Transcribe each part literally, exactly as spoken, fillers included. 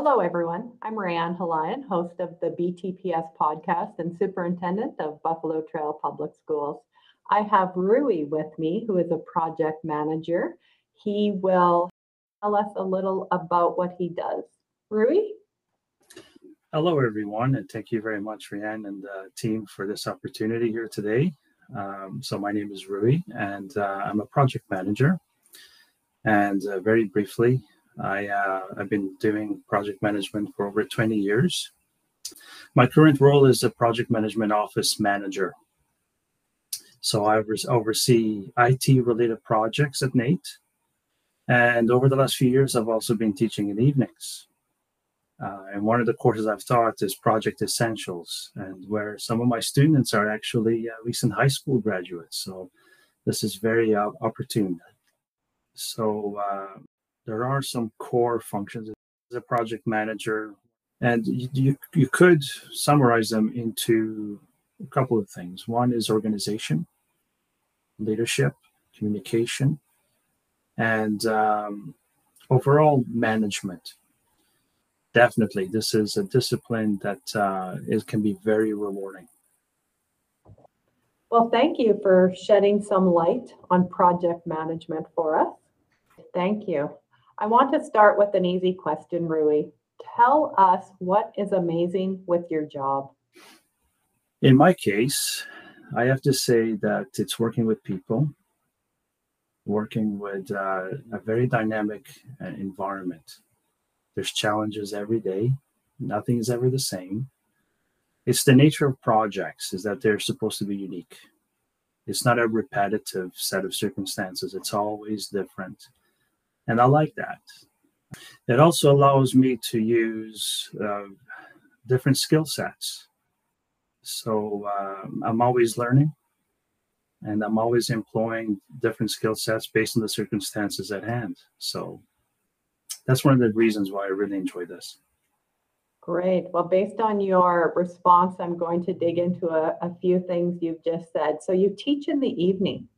Hello, everyone. I'm Rianne Halayan, host of the B T P S podcast and superintendent of Buffalo Trail Public Schools. I have Rui with me, who is a project manager. He will tell us a little about what he does. Rui? Hello, everyone, and thank you very much, Rianne and the team, for this opportunity here today. Um, so my name is Rui, and uh, I'm a project manager. And uh, very briefly, I, uh, I've been doing project management for over twenty years. My current role is a project management office manager. So I oversee I T-related projects at N A I T. And over the last few years, I've also been teaching in evenings. Uh, and one of the courses I've taught is Project Essentials, and where some of my students are actually uh, recent high school graduates. So this is very uh, opportune. So uh, there are some core functions as a project manager, and you, you, you could summarize them into a couple of things. One is organization, leadership, communication, and um, overall management. Definitely, this is a discipline that uh, is, can be very rewarding. Well, thank you for shedding some light on project management for us. Thank you. I want to start with an easy question, Rui. Tell us what is amazing with your job. In my case, I have to say that it's working with people, working with uh, a very dynamic uh, environment. There's challenges every day. Nothing is ever the same. It's the nature of projects is that they're supposed to be unique. It's not a repetitive set of circumstances. It's always different. And I like that. It also allows me to use uh, different skill sets. So um, I'm always learning, and I'm always employing different skill sets based on the circumstances at hand. So that's one of the reasons why I really enjoy this. Great. Well, based on your response, I'm going to dig into a, a few things you've just said. So you teach in the evening.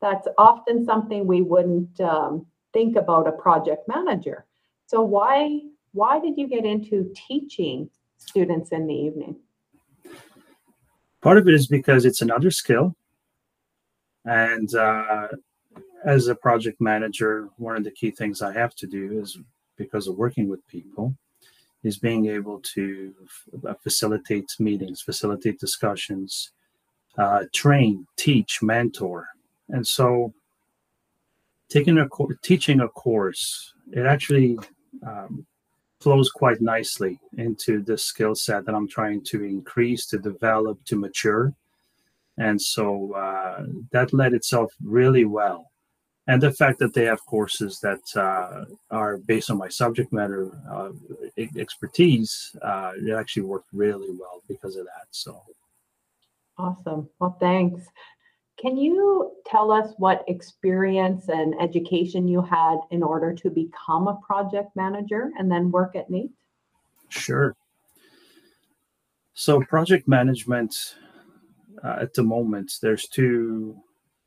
That's often something we wouldn't um, think about a project manager. So why, why did you get into teaching students in the evening? Part of it is because it's another skill. And uh, as a project manager, one of the key things I have to do is, because of working with people, is being able to f- facilitate meetings, facilitate discussions, uh, train, teach, mentor. And so taking a co- teaching a course, it actually um, flows quite nicely into this skill set that I'm trying to increase, to develop, to mature. And so uh, that led itself really well. And the fact that they have courses that uh, are based on my subject matter uh, expertise, uh, it actually worked really well because of that. So, awesome. Well, thanks. Can you tell us what experience and education you had in order to become a project manager and then work at N A I T? Sure. So project management uh, at the moment, there's two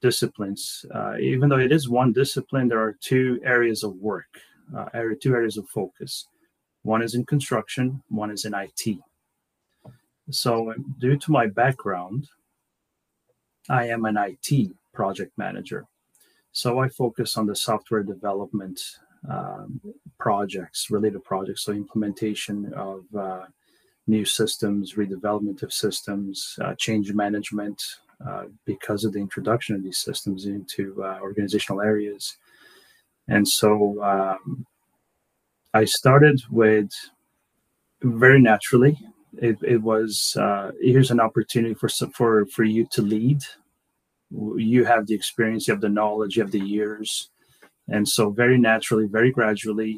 disciplines. Uh, even though it is one discipline, there are two areas of work, uh, area, two areas of focus. One is in construction, one is in I T. So due to my background, I am an I T project manager. So I focus on the software development um, projects, related projects, so implementation of uh, new systems, redevelopment of systems, uh, change management, Uh, because of the introduction of these systems into uh, organizational areas. And so um, I started with, very naturally, it, it was, uh, here's an opportunity for, for, for you to lead. You have the experience, you have the knowledge, you have the years. And so very naturally, very gradually,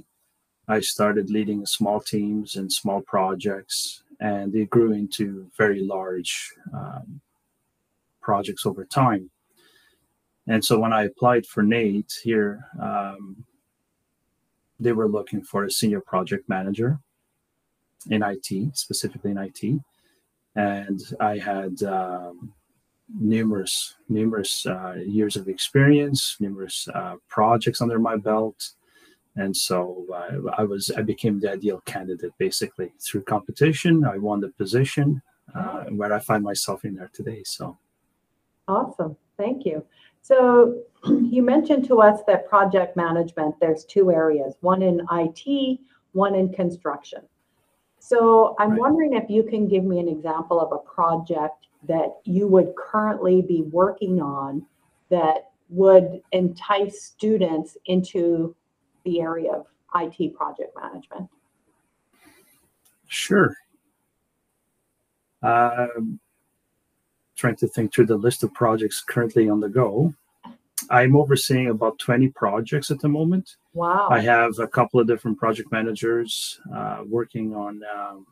I started leading small teams and small projects, and it grew into very large um, projects over time. And so when I applied for N A I T here, um, they were looking for a senior project manager in I T, specifically in I T. And I had um, numerous, numerous uh, years of experience, numerous uh, projects under my belt, And so uh, I was, I became the ideal candidate, basically, through competition. I won the position uh, where I find myself in there today. So. Awesome. Thank you. So you mentioned to us that project management, there's two areas, one in I T, one in construction. So I'm right. wondering if you can give me an example of a project that you would currently be working on that would entice students into the area of I T project management. Sure. Uh, trying to think through the list of projects currently on the go. I'm overseeing about twenty projects at the moment. Wow. I have a couple of different project managers uh, working on um,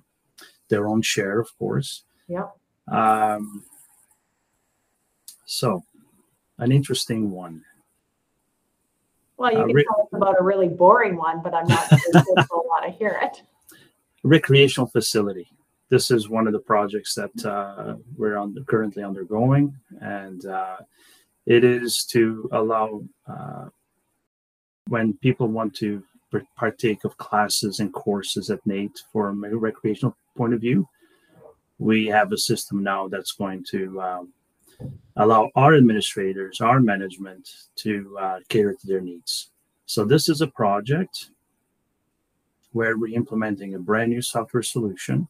their own share, of course. Yeah. Um, so, an interesting one. Well, you uh, can re- tell us about a really boring one, but I'm not sure people want to hear it. Recreational facility. This is one of the projects that uh, we're on, currently undergoing, and uh, it is to allow uh, when people want to partake of classes and courses at N A I T from a recreational point of view. We have a system now that's going to um, allow our administrators, our management to uh, cater to their needs. So this is a project where we're implementing a brand new software solution.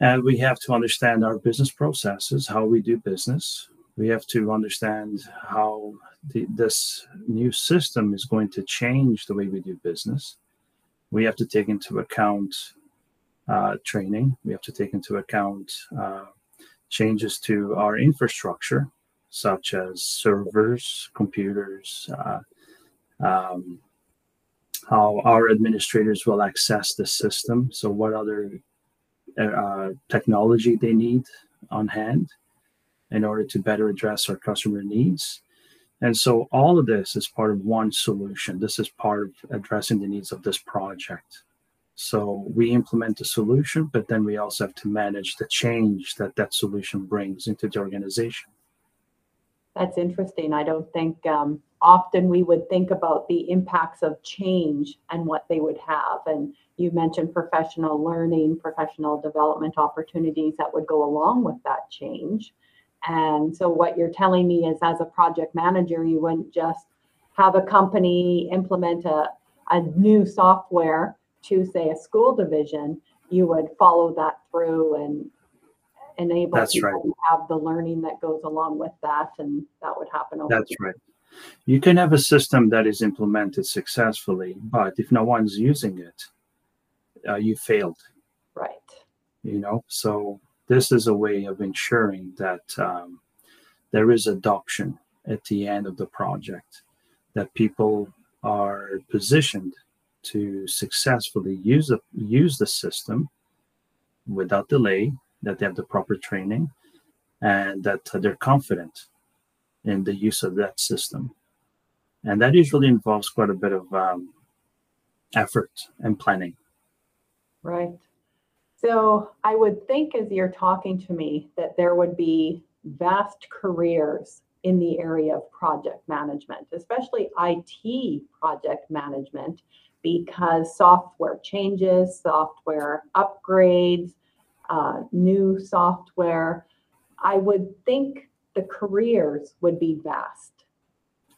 And we have to understand our business processes, how we do business. We have to understand how the, this new system is going to change the way we do business. We have to take into account uh, training. We have to take into account uh, changes to our infrastructure, such as servers, computers, uh, um, how our administrators will access the system. So what other uh, technology they need on hand in order to better address our customer needs. And so all of this is part of one solution. This is part of addressing the needs of this project. So we implement the solution, but then we also have to manage the change that that solution brings into the organization. That's interesting. I don't think um, often we would think about the impacts of change and what they would have. And you mentioned professional learning, professional development opportunities that would go along with that change. And so what you're telling me is, as a project manager, you wouldn't just have a company implement a, a new software to, say, a school division. You would follow that through and enable That's people right. to have the learning that goes along with that, and that would happen over That's time. Right. You can have a system that is implemented successfully, but if no one's using it, uh, you failed. Right. You know, so... This is a way of ensuring that um, there is adoption at the end of the project, that people are positioned to successfully use the, use the system without delay, that they have the proper training, and that they're confident in the use of that system. And that usually involves quite a bit of um, effort and planning. Right. So I would think, as you're talking to me, that there would be vast careers in the area of project management, especially I T project management, because software changes, software upgrades, uh, new software. I would think the careers would be vast.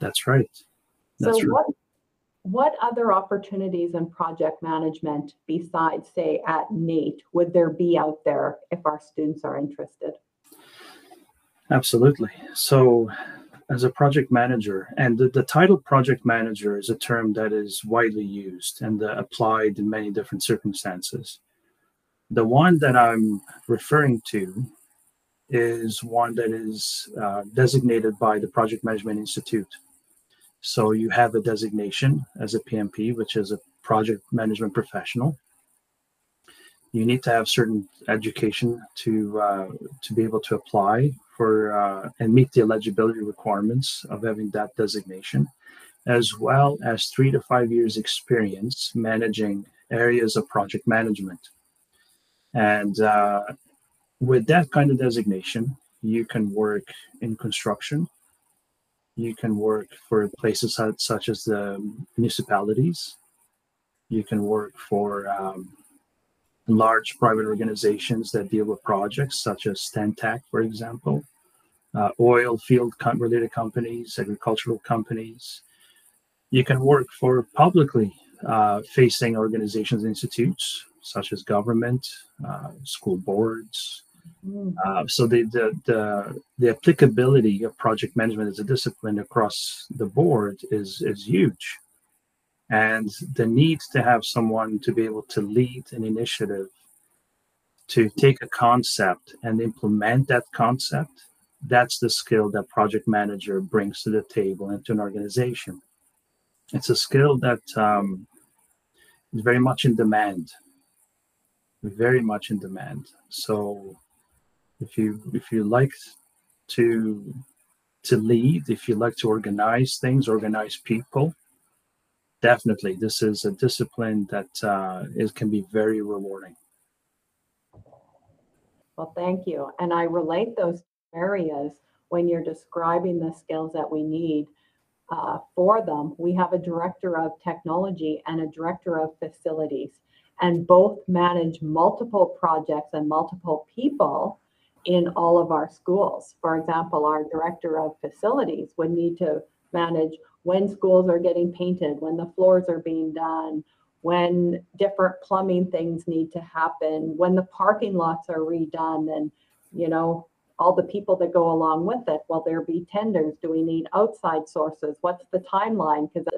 That's right. That's so right. What What other opportunities in project management besides, say, at N A I T would there be out there if our students are interested? Absolutely. So as a project manager, and the, the title project manager is a term that is widely used and uh, applied in many different circumstances. The one that I'm referring to is one that is uh, designated by the Project Management Institute. So you have a designation as a P M P, which is a project management professional. You need to have certain education to uh, to be able to apply for uh, and meet the eligibility requirements of having that designation, as well as three to five years experience managing areas of project management. And uh, with that kind of designation, you can work in construction, You can work for places such as the municipalities. You can work for um, large private organizations that deal with projects such as Stantec, for example, uh, oil field com- related companies, agricultural companies. You can work for publicly uh, facing organizations and institutes such as government, uh, school boards. Uh, so the, the the the applicability of project management as a discipline across the board is is huge, and the need to have someone to be able to lead an initiative, to take a concept and implement that concept, that's the skill that project manager brings to the table and to an organization. It's a skill that um, is very much in demand, very much in demand. So. If you if you like to to lead, if you like to organize things, organize people, definitely this is a discipline that uh, is can be very rewarding. Well, thank you. And I relate those areas when you're describing the skills that we need uh, for them. We have a director of technology and a director of facilities, and both manage multiple projects and multiple people in all of our schools. For example, our director of facilities would need to manage when schools are getting painted, when the floors are being done, when different plumbing things need to happen, when the parking lots are redone, and you know, all the people that go along with it. Will there be tenders? Do we need outside sources? What's the timeline? Because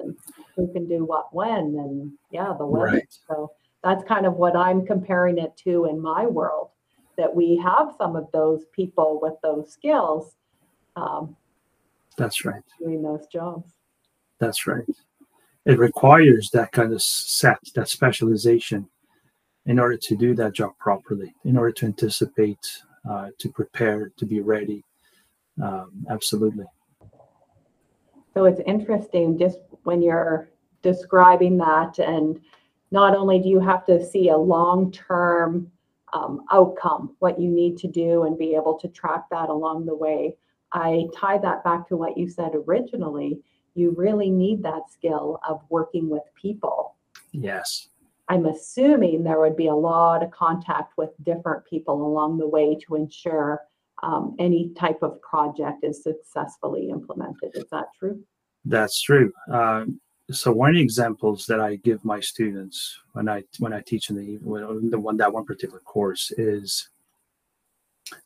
who can do what when? And yeah, the weather. Right. So that's kind of what I'm comparing it to in my world, that we have some of those people with those skills. Um, That's right. Doing those jobs. That's right. It requires that kind of set, that specialization in order to do that job properly, in order to anticipate, uh, to prepare, to be ready. Um, absolutely. So it's interesting just when you're describing that, and not only do you have to see a long-term Um, outcome, what you need to do, and be able to track that along the way. I tie that back to what you said originally. You really need that skill of working with people. Yes. I'm assuming there would be a lot of contact with different people along the way to ensure um, any type of project is successfully implemented. Is that true? That's true. Um, So one of the examples that I give my students when I when I teach in the when the one that one particular course is,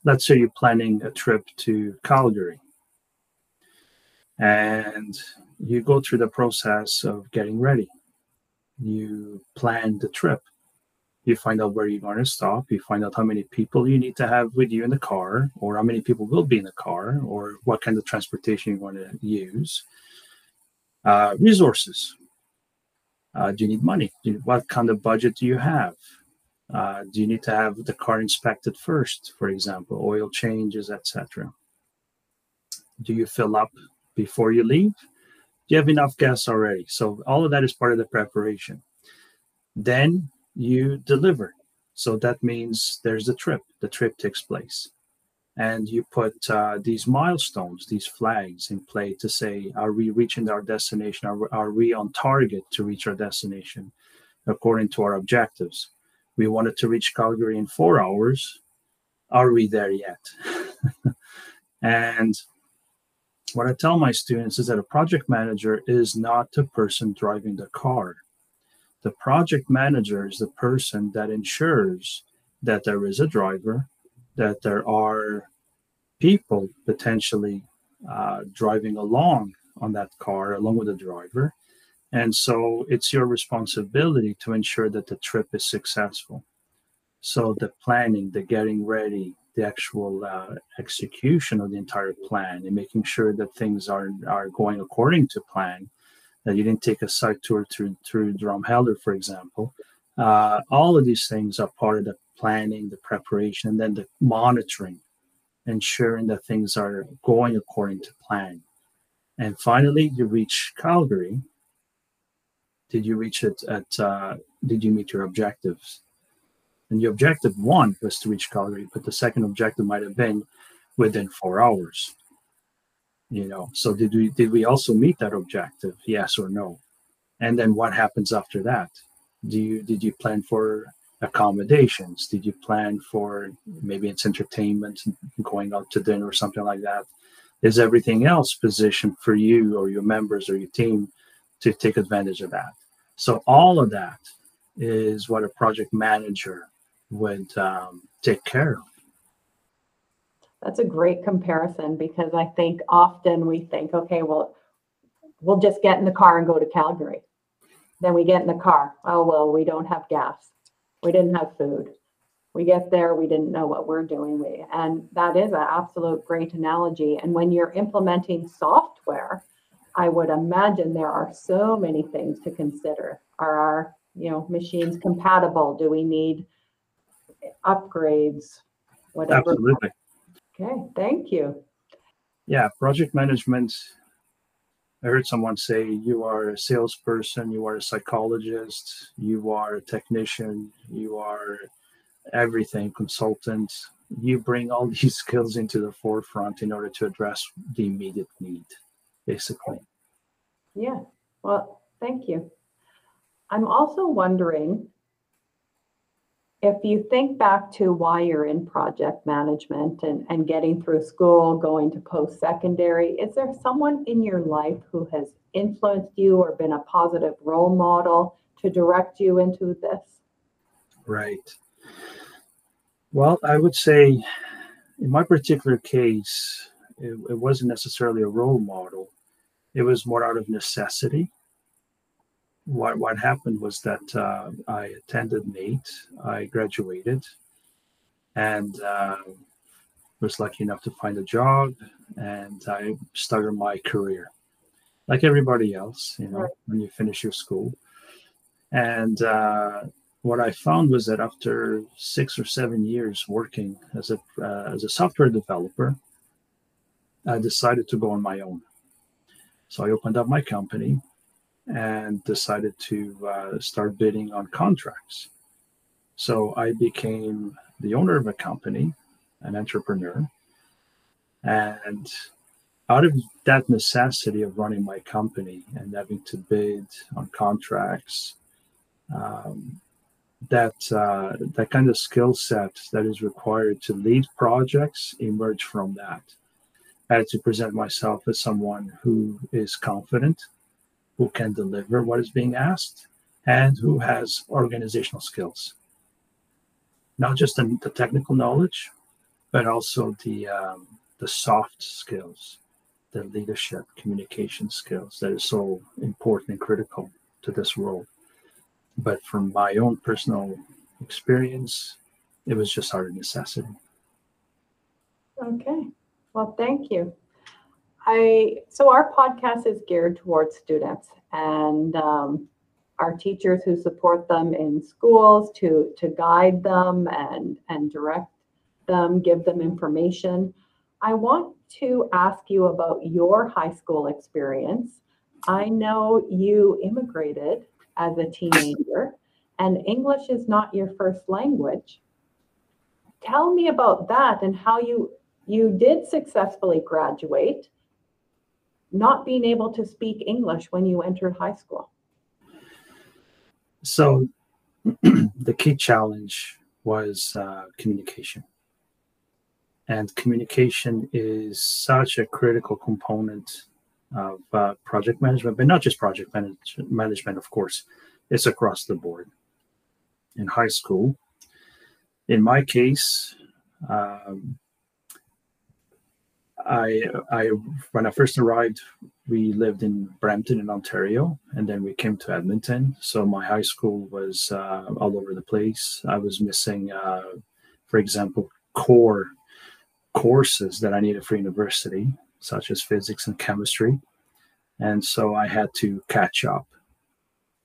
let's say you're planning a trip to Calgary, and you go through the process of getting ready. You plan the trip. You find out where you're going to stop. You find out how many people you need to have with you in the car, or how many people will be in the car, or what kind of transportation you want to use. Uh, resources. Uh, do you need money? Do you, what kind of budget do you have? Uh, do you need to have the car inspected first, for example, oil changes, et cetera? Do you fill up before you leave? Do you have enough gas already? So all of that is part of the preparation. Then you deliver. So that means there's a trip. The trip takes place. And you put uh, these milestones, these flags in play to say, are we reaching our destination? Are we, are we on target to reach our destination according to our objectives? We wanted to reach Calgary in four hours. Are we there yet? And what I tell my students is that a project manager is not the person driving the car. The project manager is the person that ensures that there is a driver, that there are people potentially uh, driving along on that car, along with the driver. And so it's your responsibility to ensure that the trip is successful. So the planning, the getting ready, the actual uh, execution of the entire plan, and making sure that things are, are going according to plan, that you didn't take a site tour through, through Drumheller, for example. Uh, all of these things are part of the planning, the preparation, and then the monitoring, ensuring that things are going according to plan. And finally, you reach Calgary. Did you reach it at, uh, did you meet your objectives? And your objective one was to reach Calgary, but the second objective might have been within four hours. You know, so did we did we also meet that objective? Yes or no? And then what happens after that? Do you did you plan for accommodations? Did you plan for maybe it's entertainment, going out to dinner or something like that? Is everything else positioned for you or your members or your team to take advantage of that? So all of that is what a project manager would um, take care of. That's a great comparison, because I think often we think, okay, well, we'll just get in the car and go to Calgary. Then we get in the car. Oh, well, we don't have gas. We didn't have food. We get there, we didn't know what we're doing. We, and that is an absolute great analogy. And when you're implementing software, I would imagine there are so many things to consider. Are our, you know, machines compatible? Do we need upgrades? Whatever. Absolutely. Okay, thank you. Yeah, project management. I heard someone say you are a salesperson, you are a psychologist, you are a technician, you are everything, consultant. You bring all these skills into the forefront in order to address the immediate need, basically. Yeah, well, thank you. I'm also wondering, if you think back to why you're in project management and, and getting through school, going to post-secondary, is there someone in your life who has influenced you or been a positive role model to direct you into this? Right. Well, I would say in my particular case, it, it wasn't necessarily a role model. It was more out of necessity. What what happened was that uh, I attended NAIT, I graduated, and uh, was lucky enough to find a job, and I started my career, like everybody else, you know, when you finish your school. And uh, what I found was that after six or seven years working as a uh, as a software developer, I decided to go on my own. So I opened up my company and decided to uh, start bidding on contracts. So I became the owner of a company, an entrepreneur. And out of that necessity of running my company and having to bid on contracts, um, that, uh, that kind of skill set that is required to lead projects emerged from that. I had to present myself as someone who is confident, who can deliver what is being asked, and who has organizational skills. Not just the, the technical knowledge, but also the, um, the soft skills, the leadership, communication skills that is so important and critical to this role. But from my own personal experience, it was just out of necessity. Okay, well, thank you. I, so our podcast is geared towards students and um, our teachers who support them in schools to, to guide them and, and direct them, give them information. I want to ask you about your high school experience. I know you immigrated as a teenager and English is not your first language. Tell me about that and how you, you did successfully graduate, not being able to speak English when you entered high school. So the key challenge was uh, communication. And communication is such a critical component of uh, project management, but not just project manage management, of course. It's across the board. In high school, in my case, um, I, I, when I first arrived, we lived in Brampton in Ontario, and then we came to Edmonton. So my high school was uh, all over the place. I was missing, uh, for example, core courses that I needed for university, such as physics and chemistry. And so I had to catch up.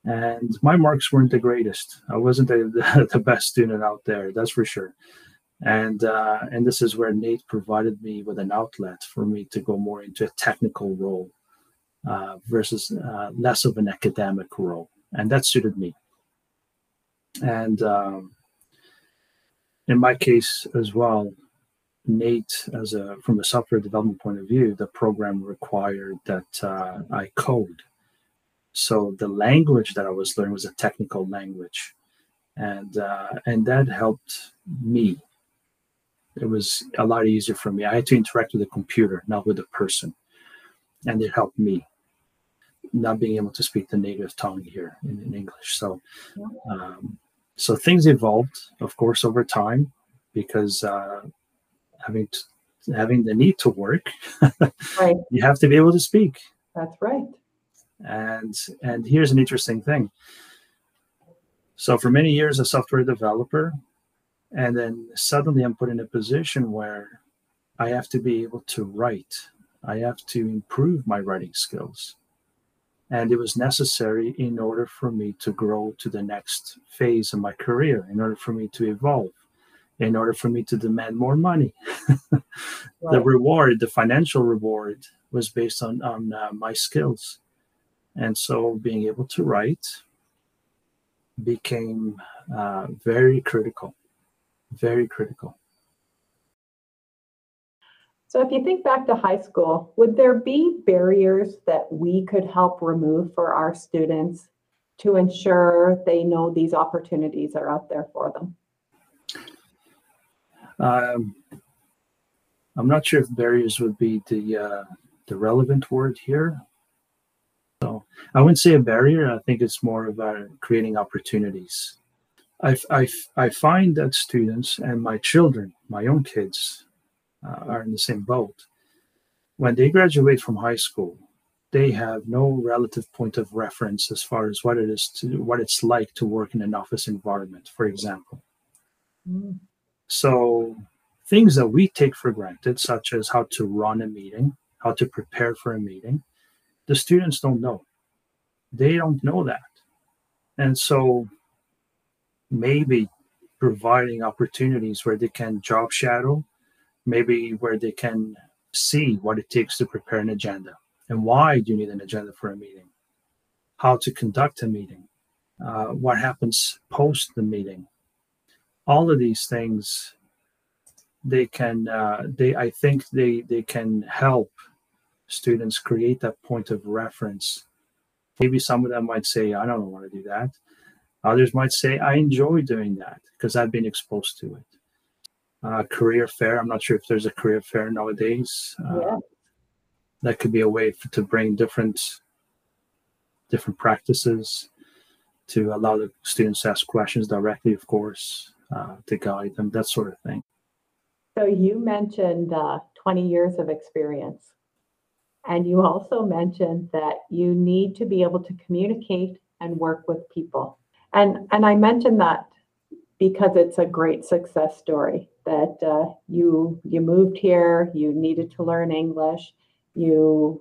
And my marks weren't the greatest. I wasn't the, the best student out there, that's for sure. And uh, and this is where NAIT provided me with an outlet for me to go more into a technical role uh, versus uh, less of an academic role. And that suited me. And um, in my case as well, N A I T, as a from a software development point of view, the program required that uh, I code. So the language that I was learning was a technical language, and uh, and that helped me. It was a lot easier for me. I had to interact with the computer, not with the person, and it helped me. Not being able to speak the native tongue here in, in English, so um, so things evolved, of course, over time, because uh, having t having the need to work, right. You have to be able to speak. That's right. And and here's an interesting thing. So for many years, a software developer. And then suddenly I'm put in a position where I have to be able to write. I have to improve my writing skills. And it was necessary in order for me to grow to the next phase of my career, in order for me to evolve, in order for me to demand more money. Right. The reward, the financial reward, was based on, on uh, my skills. And so being able to write became uh, very critical. Very critical. So if you think back to high school, would there be barriers that we could help remove for our students to ensure they know these opportunities are out there for them? Um, I'm not sure if barriers would be the, uh, the relevant word here. So I wouldn't say a barrier. I think it's more about creating opportunities. I, I, I find that students and my children, my own kids, uh, are in the same boat. When they graduate from high school, they have no relative point of reference as far as what it is to what it's like to work in an office environment, for example. Mm. So things that we take for granted, such as how to run a meeting, how to prepare for a meeting, the students don't know. They don't know that. And so maybe providing opportunities where they can job shadow, maybe where they can see what it takes to prepare an agenda and why do you need an agenda for a meeting, how to conduct a meeting, uh, what happens post the meeting. All of these things, they can, uh, they, I think they, they can help students create that point of reference. Maybe some of them might say, I don't want to do that. Others might say, I enjoy doing that because I've been exposed to it. Uh, career fair, I'm not sure if there's a career fair nowadays. Uh, yeah. That could be a way for, to bring different, different practices, to allow the students to ask questions directly, of course, uh, to guide them, that sort of thing. So you mentioned uh, twenty years of experience. And you also mentioned that you need to be able to communicate and work with people. And, and I mentioned that because it's a great success story that uh, you, you moved here, you needed to learn English, you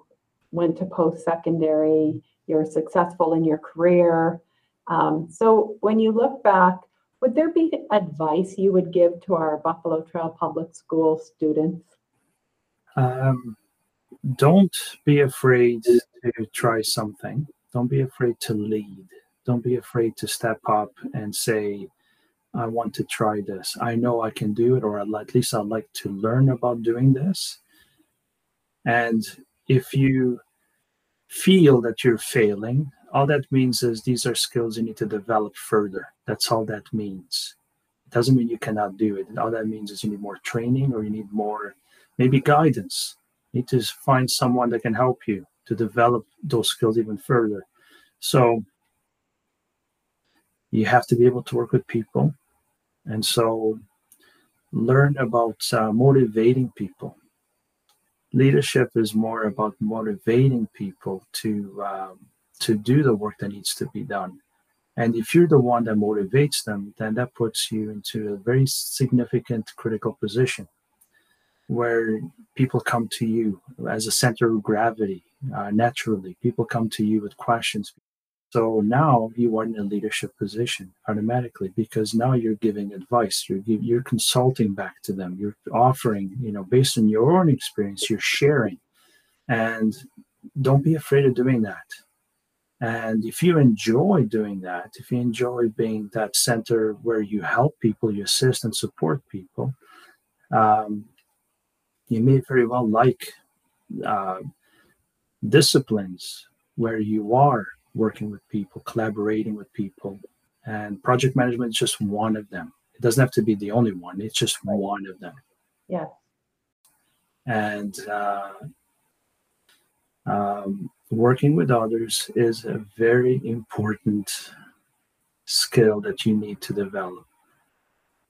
went to post-secondary, you're successful in your career. Um, so when you look back, would there be advice you would give to our Buffalo Trail Public School students? Um, don't be afraid to try something. Don't be afraid to lead. Don't be afraid to step up and say, I want to try this. I know I can do it, or at least I'd like to learn about doing this. And if you feel that you're failing, all that means is these are skills you need to develop further. That's all that means. It doesn't mean you cannot do it. All that means is you need more training, or you need more, maybe guidance. You need to find someone that can help you to develop those skills even further. So you have to be able to work with people. And so learn about uh, motivating people. Leadership is more about motivating people to, um, to do the work that needs to be done. And if you're the one that motivates them, then that puts you into a very significant critical position where people come to you as a center of gravity. Uh, naturally, people come to you with questions. So now you are in a leadership position automatically, because now you're giving advice, you're, you're consulting back to them, you're offering, you know, based on your own experience, you're sharing. And don't be afraid of doing that. And if you enjoy doing that, if you enjoy being that center where you help people, you assist and support people, um, You may very well like uh, disciplines where you are working with people, collaborating with people, and project management is just one of them. It doesn't have to be the only one. It's just one of them. Yeah. And uh, um, working with others is a very important skill that you need to develop.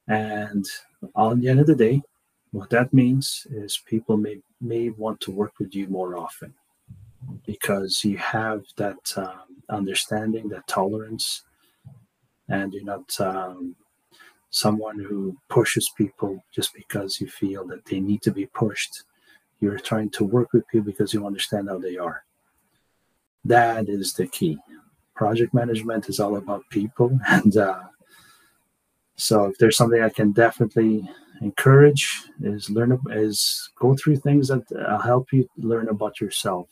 And at the end of the day, what that means is people may, may want to work with you more often because you have that um, understanding, that tolerance, and you're not um, someone who pushes people just because you feel that they need to be pushed. You're trying to work with people because you understand how they are. That is the key. Project management is all about people. And uh, so if there's something I can definitely encourage is learn, is go through things that uh, help you learn about yourself.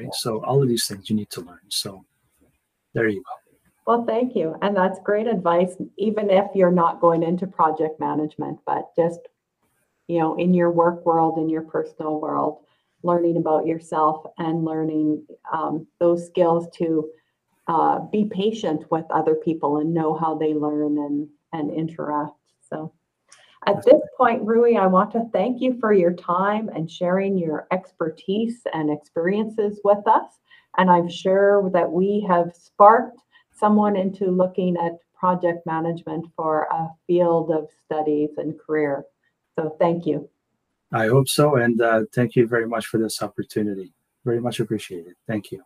Right? So all of these things you need to learn. So there you go. Well, thank you. And that's great advice, even if you're not going into project management, but just, you know, in your work world, in your personal world, learning about yourself and learning um, those skills to uh, be patient with other people and know how they learn and, and interact. So at this point, Rui, I want to thank you for your time and sharing your expertise and experiences with us. And I'm sure that we have sparked someone into looking at project management for a field of studies and career. So thank you. I hope so. And uh, thank you very much for this opportunity. Very much appreciated. Thank you.